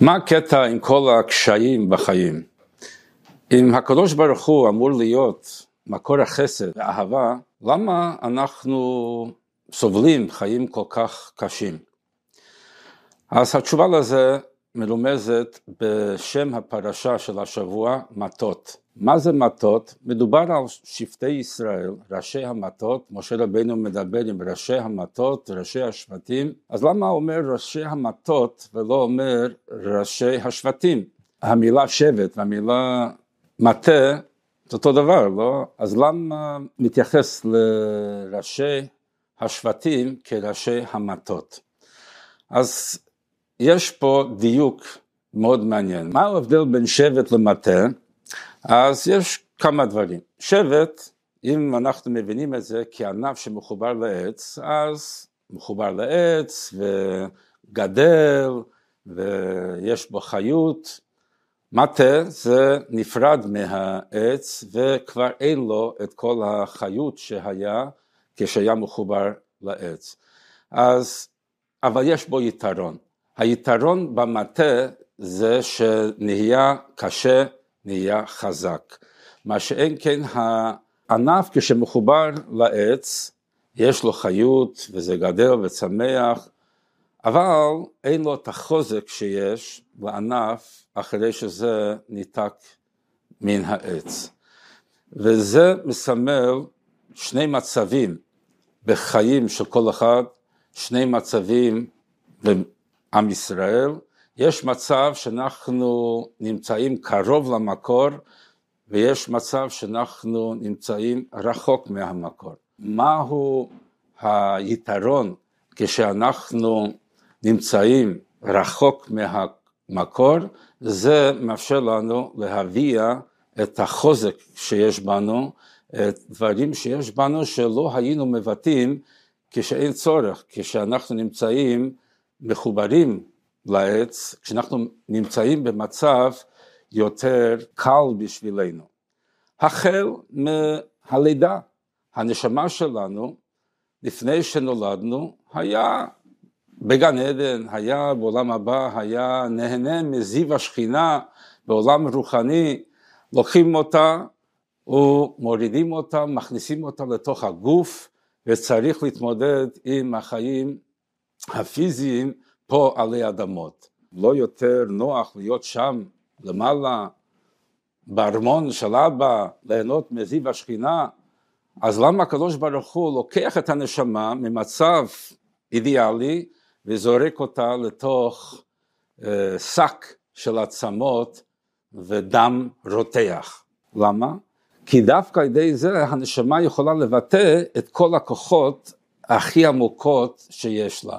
מה הקטע עם כל הקשיים בחיים? אם הקדוש ברוך הוא אמור להיות מקור החסד והאהבה, למה אנחנו סובלים חיים כל כך קשים? אז התשובה לזה מרומזת בשם הפרשה של השבוע, מטות. מה זה מטות? מדובר על שבטי ישראל, ראשי המטות. משה רבינו מדבר עם ראשי המטות, ראשי השבטים. אז למה אומר ראשי המטות ולא אומר ראשי השבטים? המילה שבט והמילה מטה זה אותו דבר, לא? אז למה מתייחס לראשי השבטים כראשי המטות? אז יש פה דיוק מאוד מעניין. מה ההבדל בין שבט למטה? אז יש כמה דברים. שבט, אם אנחנו מבינים את זה כענף שמחובר לעץ, אז מחובר לעץ וגדל ויש בו חיות. מטה זה נפרד מהעץ וכבר אין לו את כל החיות שהיה כשהיה מחובר לעץ. אז, אבל יש בו יתרון. היתרון במטה זה שנהיה קשה, נהיה חזק. מה שאין כן הענף כשמחובר לעץ, יש לו חיות וזה גדל וצמח, אבל אין לו את החוזק שיש בענף אחרי שזה ניתק מן העץ. וזה מסמל שני מצבים בחיים של כל אחד, שני מצבים עם ישראל. יש מצב שאנחנו נמצאים קרוב למקור, ויש מצב שאנחנו נמצאים רחוק מהמקור. מהו היתרון כשאנחנו נמצאים רחוק מהמקור? זה מאפשר לנו להביע את החוזק שיש בנו, את דברים שיש בנו שלא היינו מבטאים כשאין צורך, כשאנחנו נמצאים מחוברים לעץ, כשאנחנו נמצאים במצב יותר קל בשבילנו. החל מהלידה, הנשמה שלנו, לפני שנולדנו, היה בגן עדן, היה בעולם הבא, היה נהנה מזיו השכינה בעולם רוחני, לוקחים אותה ומורידים אותה, מכניסים אותה לתוך הגוף, וצריך להתמודד עם החיים הפיזיים פה עלי אדמות. לא יותר נוח להיות שם למעלה בארמון של אבא, ליהנות מזיו השכינה. אז למה הקדוש ברוך הוא לוקח את הנשמה ממצב אידיאלי וזורק אותה לתוך שק של עצמות ודם רותח? למה? כי דווקא ידי זה הנשמה יכולה לבטא את כל הכוחות הכי עמוקות שיש לה.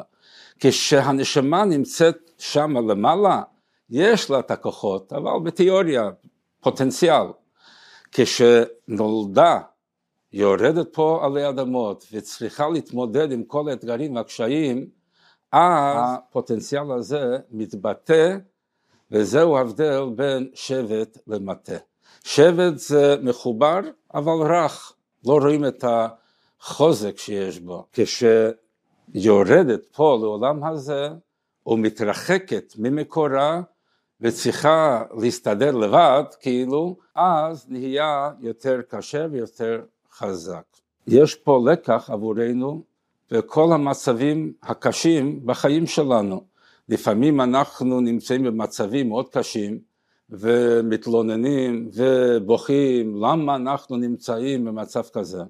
כשהנשמה נמצאת שם למעלה, יש לה את הכוחות, אבל בתיאוריה, פוטנציאל. כשנולדה, יורדת פה עלי אדמות, וצריכה להתמודד עם כל האתגרים והקשיים, אז הפוטנציאל הזה מתבטא, וזהו הבדל בין שבט למטה. שבט זה מחובר, אבל רך, לא רואים את החוזק שיש בו. יורדת פה לעולם הזה ומתרחקת ממקורה וצריכה להסתדר לבד כאילו, אז נהיה יותר קשה ויותר חזק. יש פה לקח עבורנו בכל המצבים הקשים בחיים שלנו. לפעמים אנחנו נמצאים במצבים מאוד קשים ומתלוננים ובוכים למה אנחנו נמצאים במצב כזה.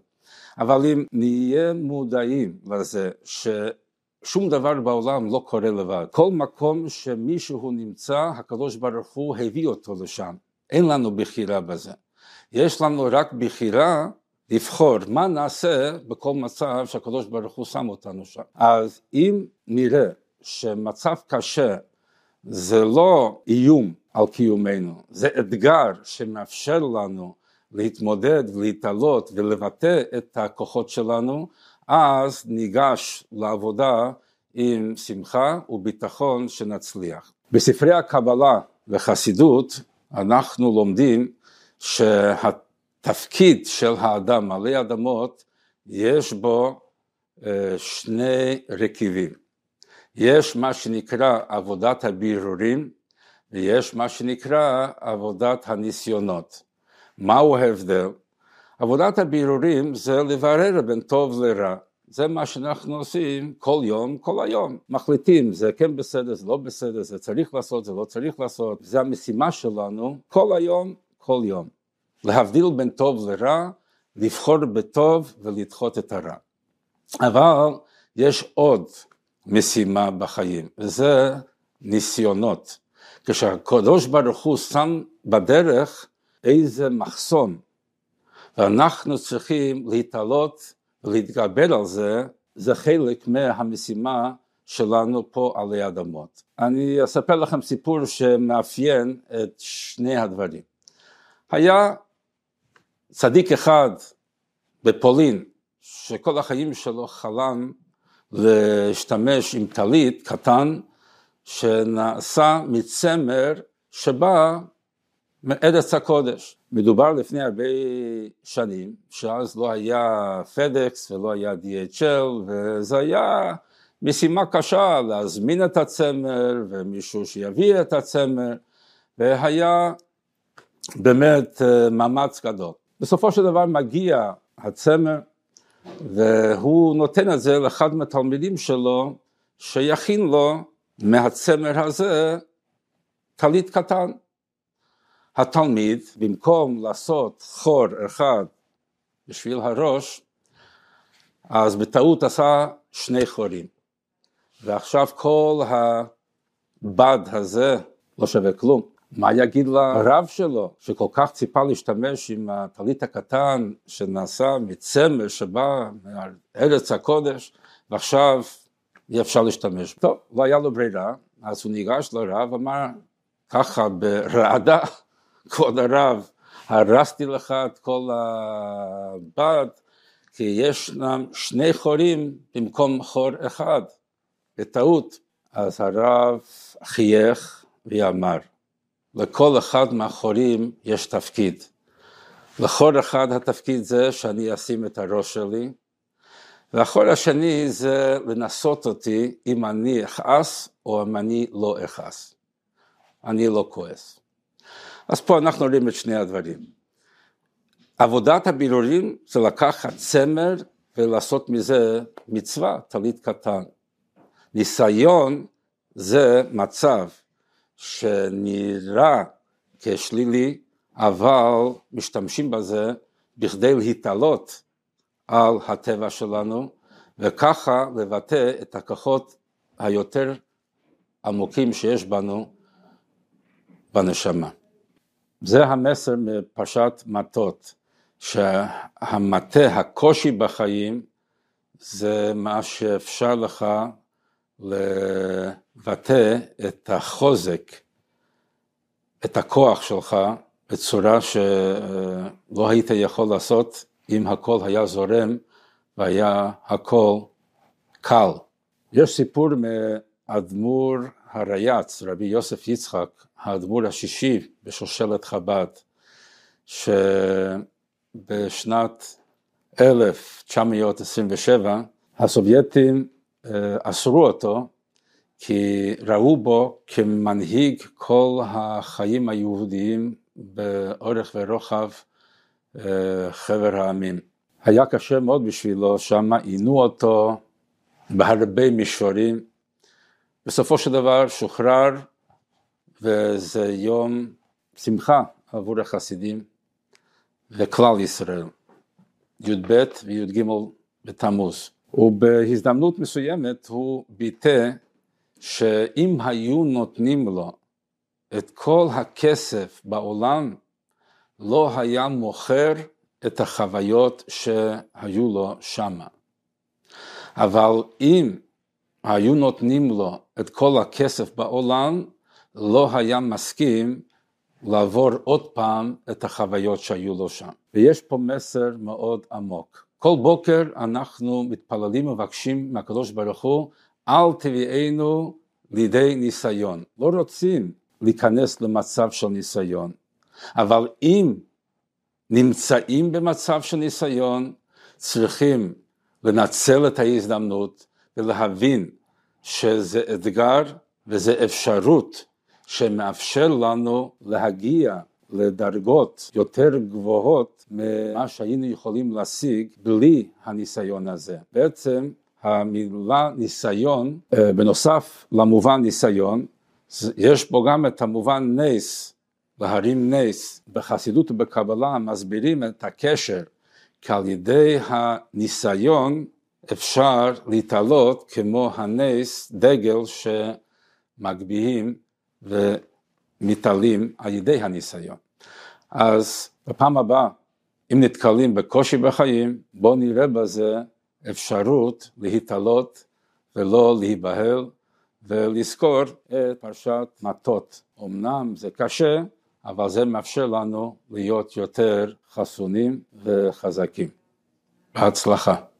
אבל אם נהיה מודעים לזה ששום דבר בעולם לא קורה לבד, כל מקום שמישהו נמצא, הקדוש ברוך הוא הביא אותו לשם, אין לנו בחירה בזה. יש לנו רק בחירה לבחור מה נעשה בכל מצב שהקדוש ברוך הוא שם אותנו שם. אז אם נראה שמצב קשה זה לא איום על קיומנו, זה אתגר שמאפשר לנו להתמודד ולהתעלות ולבטא את הכוחות שלנו, אז ניגש לעבודה עם שמחה וביטחון שנצליח. בספרי הקבלה וחסידות אנחנו לומדים שהתפקיד של האדם עלי אדמות, יש בו שני רכיבים. יש מה שנקרא עבודת הבירורים, יש מה שנקרא עבודת הניסיונות. מהו ההבדל? עבודת הבירורים זה לברר בין טוב לרע. זה מה שאנחנו עושים כל יום, כל היום. מחליטים, זה כן בסדר, זה לא בסדר, זה צריך לעשות, זה לא צריך לעשות. זה המשימה שלנו כל היום, כל יום. להבדיל בין טוב לרע, לבחור בטוב ולדחות את הרע. אבל יש עוד משימה בחיים, וזה ניסיונות. כשהקדוש ברוך הוא שם בדרך איזה מחסום, ואנחנו צריכים להתעלות ולהתגבר על זה, זה חלק מהמשימה שלנו פה עלי אדמות. אני אספר לכם סיפור שמאפיין את שני הדברים. היה צדיק אחד בפולין, שכל החיים שלו חלם להשתמש עם טלית קטן, שנעשה מצמר שבא מארץ הקודש. מדובר לפני הרבה שנים, שאז לא היה פדקס ולא היה DHL, וזה היה משימה קשה להזמין את הצמר, ומישהו שיביא את הצמר, והיה באמת מאמץ גדול. בסופו של דבר מגיע הצמר, והוא נותן את זה לאחד מהתלמידים שלו, שיכין לו מהצמר הזה טלית קטן. התלמיד, במקום לעשות חור אחד בשביל הראש, אז בטעות עשה שני חורים. ועכשיו כל הבד הזה לא שווה כלום. מה יגיד לרב שלו, שכל כך ציפה להשתמש עם הטלית הקטן שנעשה מצמר שבא מארץ הקודש, ועכשיו אי אפשר להשתמש. טוב, לא היה לו ברירה, אז הוא ניגש לרב, אמר ככה ברעדה, כבוד הרב, הרסתי לך את כל הבד, כי ישנם שני חורים במקום חור אחד, בטעות. אז הרב חייך ואמר, לכל אחד מהחורים יש תפקיד. לחור אחד התפקיד זה שאני אשים את הראש שלי, והחור השני זה לנסות אותי אם אני אכעס או אם אני לא אכעס. אני לא כועס. אז פה אנחנו רואים את שני הדברים. עבודת הבירורים זה לקחת צמר ולעשות מזה מצווה, טלית קטן. ניסיון זה מצב שנראה כשלילי, אבל משתמשים בזה בכדי להתעלות על הטבע שלנו, וככה לבטא את הכוחות היותר עמוקים שיש בנו בנשמה. זה המסר מפרשת מטות, שהמטה, הקושי בחיים, זה מה שאפשר לך לבטא את החוזק, את הכוח שלך, בצורה שלא היית יכול לעשות אם הכל היה זורם והיה הכל קל. יש סיפור מאדמו"ר הרייץ, רבי יוסף יצחק, האדמו"ר השישי בשושלת חב"ד, שבשנת 1927 הסובייטים אסרו אותו, כי ראו בו כמנהיג כל החיים היהודיים באורך ורוחב חבר העמים. היה קשה מאוד בשבילו, שם עינו אותו בהרבה מישורים. בסופו של דבר שוחרר, וזה יום שמחה עבור החסידים וכלל ישראל, י"ב וי"ג בתמוז. ובהזדמנות מסוימת הוא ביטא שאם היו נותנים לו את כל הכסף בעולם, לא היה מוכר את החוויות שהיו לו שמה. אבל אם היו נותנים לו את כל הכסף בעולם, לא היה מסכים לעבור עוד פעם את החוויות שהיו לו שם. ויש פה מסר מאוד עמוק. כל בוקר אנחנו מתפללים ומבקשים מהקדוש ברוך הוא, אל תביאנו לידי ניסיון. לא רוצים להיכנס למצב של ניסיון. אבל אם נמצאים במצב של ניסיון, צריכים לנצל את ההזדמנות ולהבין שזה אתגר וזה אפשרות שמאפשר לנו להגיע לדרגות יותר גבוהות ממה שהיינו יכולים להשיג בלי הניסיון הזה. בעצם המילה ניסיון, בנוסף למובן ניסיון, יש פה גם את המובן נס, להרים נס. בחסידות ובקבלה מסבירים את הקשר, כי על ידי הניסיון אפשר להתעלות כמו הנס, דגל שמגביהים ומתעלים על ידי הניסיון. אז בפעם הבאה, אם נתקלים בקושי בחיים, בואו נראה בזה אפשרות להתעלות ולא להיבהל, ולזכור את פרשת מטות. אמנם זה קשה, אבל זה מאפשר לנו להיות יותר חסונים וחזקים. בהצלחה.